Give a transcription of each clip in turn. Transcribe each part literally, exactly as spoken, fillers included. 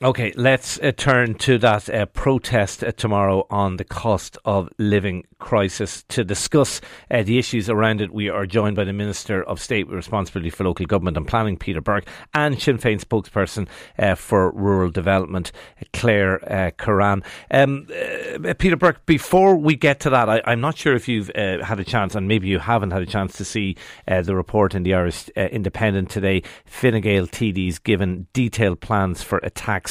OK, let's uh, turn to that uh, protest uh, tomorrow on the cost of living crisis. To discuss uh, the issues around it, we are joined by the Minister of State with Responsibility for Local Government and Planning, Peter Burke, and Sinn Féin spokesperson uh, for Rural Development, Claire uh, Kerrane. Um, uh, Peter Burke, before we get to that, I, I'm not sure if you've uh, had a chance, and maybe you haven't had a chance to see uh, the report in the Irish uh, Independent today. Fine Gael T D's given detailed plans for attacks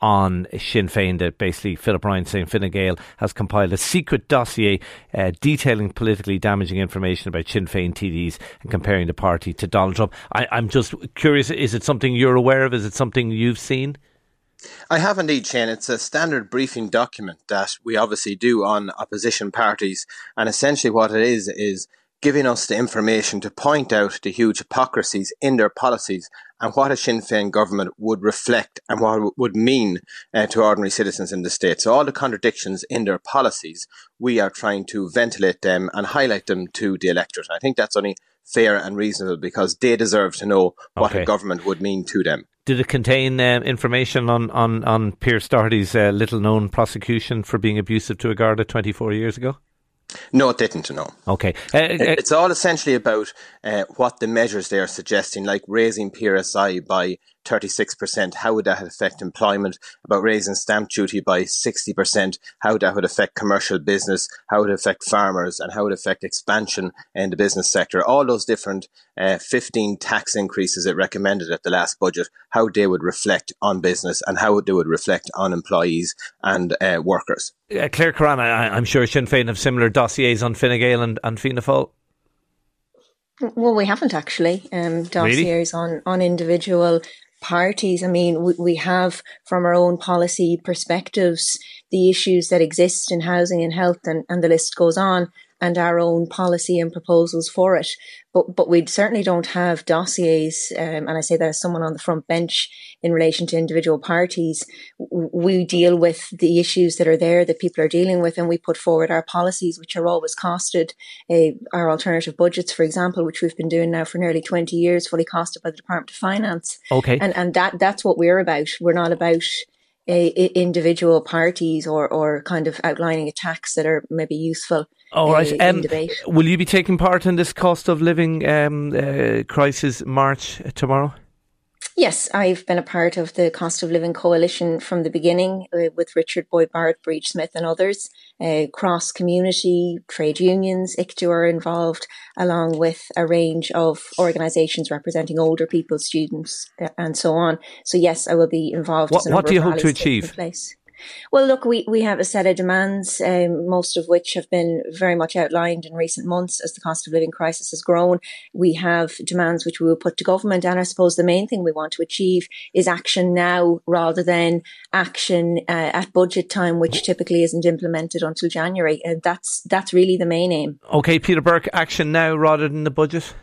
on Sinn Féin, that basically Philip Ryan saying Fine Gael has compiled a secret dossier uh, detailing politically damaging information about Sinn Féin T Ds and comparing the party to Donald Trump. I, I'm just curious, is it something you're aware of? Is it something you've seen? I have indeed, Shane. It's a standard briefing document that we obviously do on opposition parties, and essentially what it is is giving us the information to point out the huge hypocrisies in their policies and what a Sinn Féin government would reflect and what it would mean uh, to ordinary citizens in the state. So all the contradictions in their policies, we are trying to ventilate them and highlight them to the electorate. And I think that's only fair and reasonable because they deserve to know what okay. a government would mean to them. Did it contain uh, information on, on, on Pierce Doherty's uh, little-known prosecution for being abusive to a Garda twenty-four years ago? No, it didn't, no. Okay. Uh, it's all essentially about uh, what the measures they are suggesting, like raising P R S I by thirty-six percent, how would that affect employment, about raising stamp duty by sixty percent, how that would affect commercial business, how it would affect farmers, and how it would affect expansion in the business sector. All those different uh, fifteen tax increases it recommended at the last budget, how they would reflect on business and how they would reflect on employees and uh, workers. Uh, Claire Kerrane, I, I'm sure Sinn Féin have similar dossiers on Fine Gael and, and Fianna Fáil. Well, we haven't actually um, dossiers really? on, on individual parties. I mean, we, we have from our own policy perspectives the issues that exist in housing and health, and, and the list goes on, and our own policy and proposals for it. But but we certainly don't have dossiers, um, and I say that as someone on the front bench, in relation to individual parties. We deal with the issues that are there, that people are dealing with, and we put forward our policies, which are always costed. Uh, our alternative budgets, for example, which we've been doing now for nearly twenty years, fully costed by the Department of Finance. Okay. And, and that that's what we're about. We're not about uh, individual parties or, or kind of outlining attacks that are maybe useful. All right. Uh, um, will you be taking part in this cost of living um, uh, crisis march tomorrow? Yes, I've been a part of the Cost of Living Coalition from the beginning uh, with Richard Boyd Barrett, Breach Smith and others. Uh, cross-community, trade unions, I C T U are involved, along with a range of organisations representing older people, students uh, and so on. So yes, I will be involved. What, what do you hope to achieve? Well, look, we, we have a set of demands, um, most of which have been very much outlined in recent months as the cost of living crisis has grown. We have demands which we will put to government. And I suppose the main thing we want to achieve is action now rather than action uh, at budget time, which typically isn't implemented until January. And that's that's really the main aim. OK, Peter Burke, action now rather than the budget?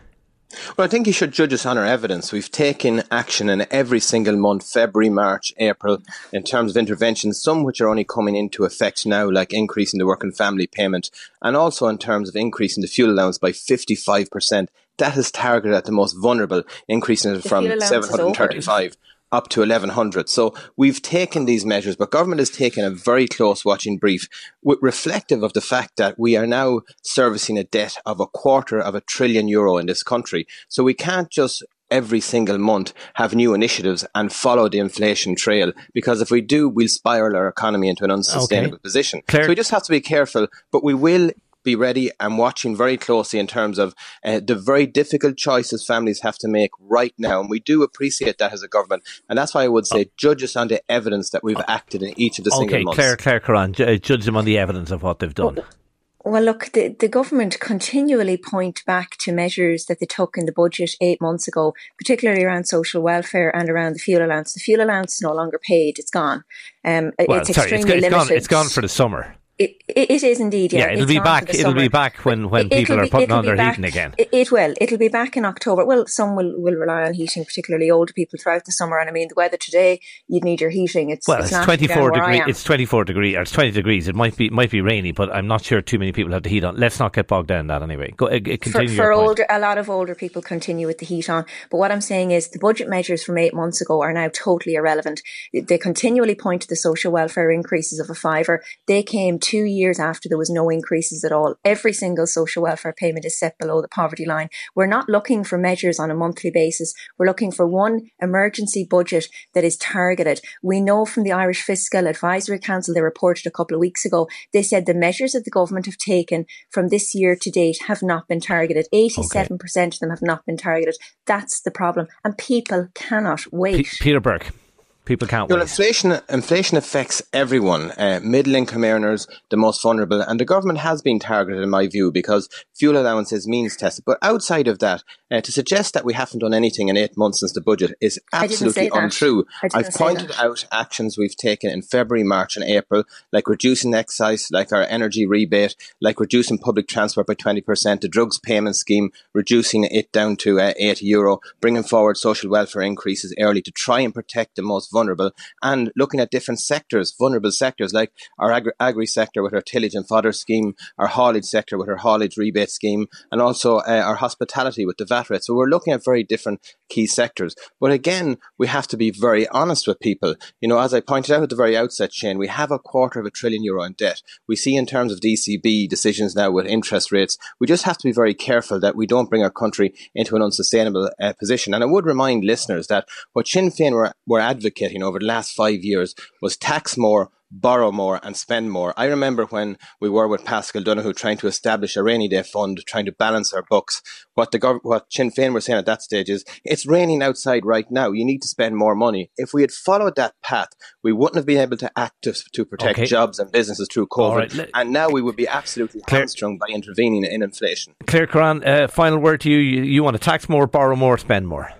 Well, I think you should judge us on our evidence. We've taken action in every single month, February, March, April, in terms of interventions, some which are only coming into effect now, like increasing the work and family payment, and also in terms of increasing the fuel allowance by fifty-five percent. That is targeted at the most vulnerable, increasing it from seven hundred thirty-five up to eleven hundred. So we've taken these measures, but government has taken a very close watching brief, reflective of the fact that we are now servicing a debt of a quarter of a trillion euro in this country. So we can't just every single month have new initiatives and follow the inflation trail, because if we do, we'll spiral our economy into an unsustainable okay. position. Claire- so we just have to be careful, but we will be ready and watching very closely in terms of uh, the very difficult choices families have to make right now. And we do appreciate that as a government. And that's why I would say oh. judge us on the evidence that we've acted in each of the single okay, months. Okay, Claire, Claire Kerrane, ju- judge them on the evidence of what they've done. Oh. Well, look, the, the government continually point back to measures that they took in the budget eight months ago, particularly around social welfare and around the fuel allowance. The fuel allowance is no longer paid. It's gone. Um, well, it's sorry, extremely it's, it's limited. Gone, it's gone for the summer. It, it is indeed. Yeah, yeah it'll be back. It'll be back when, when people be, are putting on their back, heating again. It, it will. It'll be back in October. Well, some will, will rely on heating, particularly older people, throughout the summer. And I mean, the weather today, you'd need your heating. It's well, it's, it's twenty-four degrees. It's twenty-four degrees. Or it's twenty degrees. It might be might be rainy, but I'm not sure too many people have the heat on. Let's not get bogged down in that anyway. Go, uh, continue. For, for older, a lot of older people continue with the heat on. But what I'm saying is, the budget measures from eight months ago are now totally irrelevant. They continually point to the social welfare increases of a fiver. They came to two years after there was no increases at all. Every single social welfare payment is set below the poverty line. We're not looking for measures on a monthly basis. We're looking for one emergency budget that is targeted. We know from the Irish Fiscal Advisory Council, they reported a couple of weeks ago, they said the measures that the government have taken from this year to date have not been targeted. eighty-seven percent okay. of them have not been targeted. That's the problem. And people cannot wait. P- Peter Burke. People can't. Well, inflation, inflation affects everyone, uh, middle-income earners, the most vulnerable, and the government has been targeted, in my view, because fuel allowances means tested. But outside of that, uh, to suggest that we haven't done anything in eight months since the budget is absolutely untrue. I've pointed out actions we've taken in February, March, and April, like reducing excise, like our energy rebate, like reducing public transport by twenty percent, the drugs payment scheme, reducing it down to uh, eighty euro, bringing forward social welfare increases early to try and protect the most vulnerable. vulnerable and looking at different sectors, vulnerable sectors like our agri-, agri sector with our tillage and fodder scheme, our haulage sector with our haulage rebate scheme, and also uh, our hospitality with the V A T rate. So we're looking at very different key sectors. But again, we have to be very honest with people. You know, as I pointed out at the very outset, Shane, we have a quarter of a trillion euro in debt. We see in terms of the E C B decisions now with interest rates, we just have to be very careful that we don't bring our country into an unsustainable uh, position. And I would remind listeners that what Sinn Féin were, were advocating over the last five years was tax more, borrow more and spend more. I remember when we were with Pascal Donoghue trying to establish a rainy day fund, trying to balance our books. What the gov- what Sinn Féin were saying at that stage is, it's raining outside right now. You need to spend more money. If we had followed that path, we wouldn't have been able to act to, to protect okay. jobs and businesses through COVID. Right, let, and now we would be absolutely Claire, hamstrung by intervening in inflation. Claire Kerrane, uh, final word to you. you. You want to tax more, borrow more, spend more.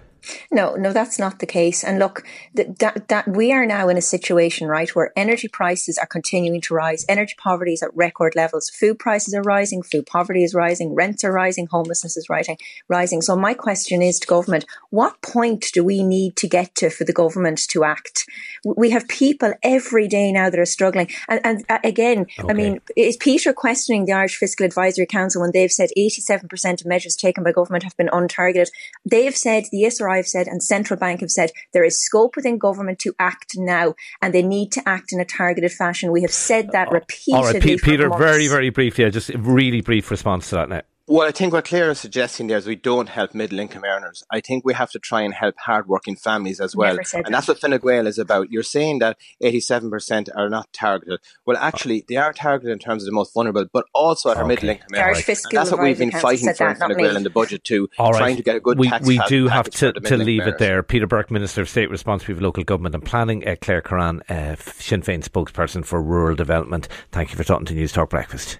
No, no, that's not the case. And look, that, that that we are now in a situation, right, where energy prices are continuing to rise. Energy poverty is at record levels. Food prices are rising. Food poverty is rising. Rents are rising. Homelessness is rising. rising. So my question is to government, what point do we need to get to for the government to act? We have people every day now that are struggling. And, and uh, again, okay. I mean, is Peter questioning the Irish Fiscal Advisory Council when they've said eighty-seven percent of measures taken by government have been untargeted? They have said, the I S R I have said, and central bank have said, there is scope within government to act now, and they need to act in a targeted fashion. We have said that repeatedly. All right, P- Peter, months. very, very briefly, just a really brief response to that now. Well, I think what Claire is suggesting there is we don't help middle-income earners. I think we have to try and help hard-working families as well. And that. that's what Fine Gael is about. You're saying that eighty-seven percent are not targeted. Well, actually, they are targeted in terms of the most vulnerable, but also at okay. our middle-income earners. Right. That's what we've been fighting for in Fine Gael in the budget too, right. trying to get a good we, tax We do have to, to leave earners. it there. Peter Burke, Minister of State Responsibility for Local Government and Planning. Uh, Claire Kerrane, uh, Sinn Féin spokesperson for Rural Development. Thank you for talking to News Talk Breakfast.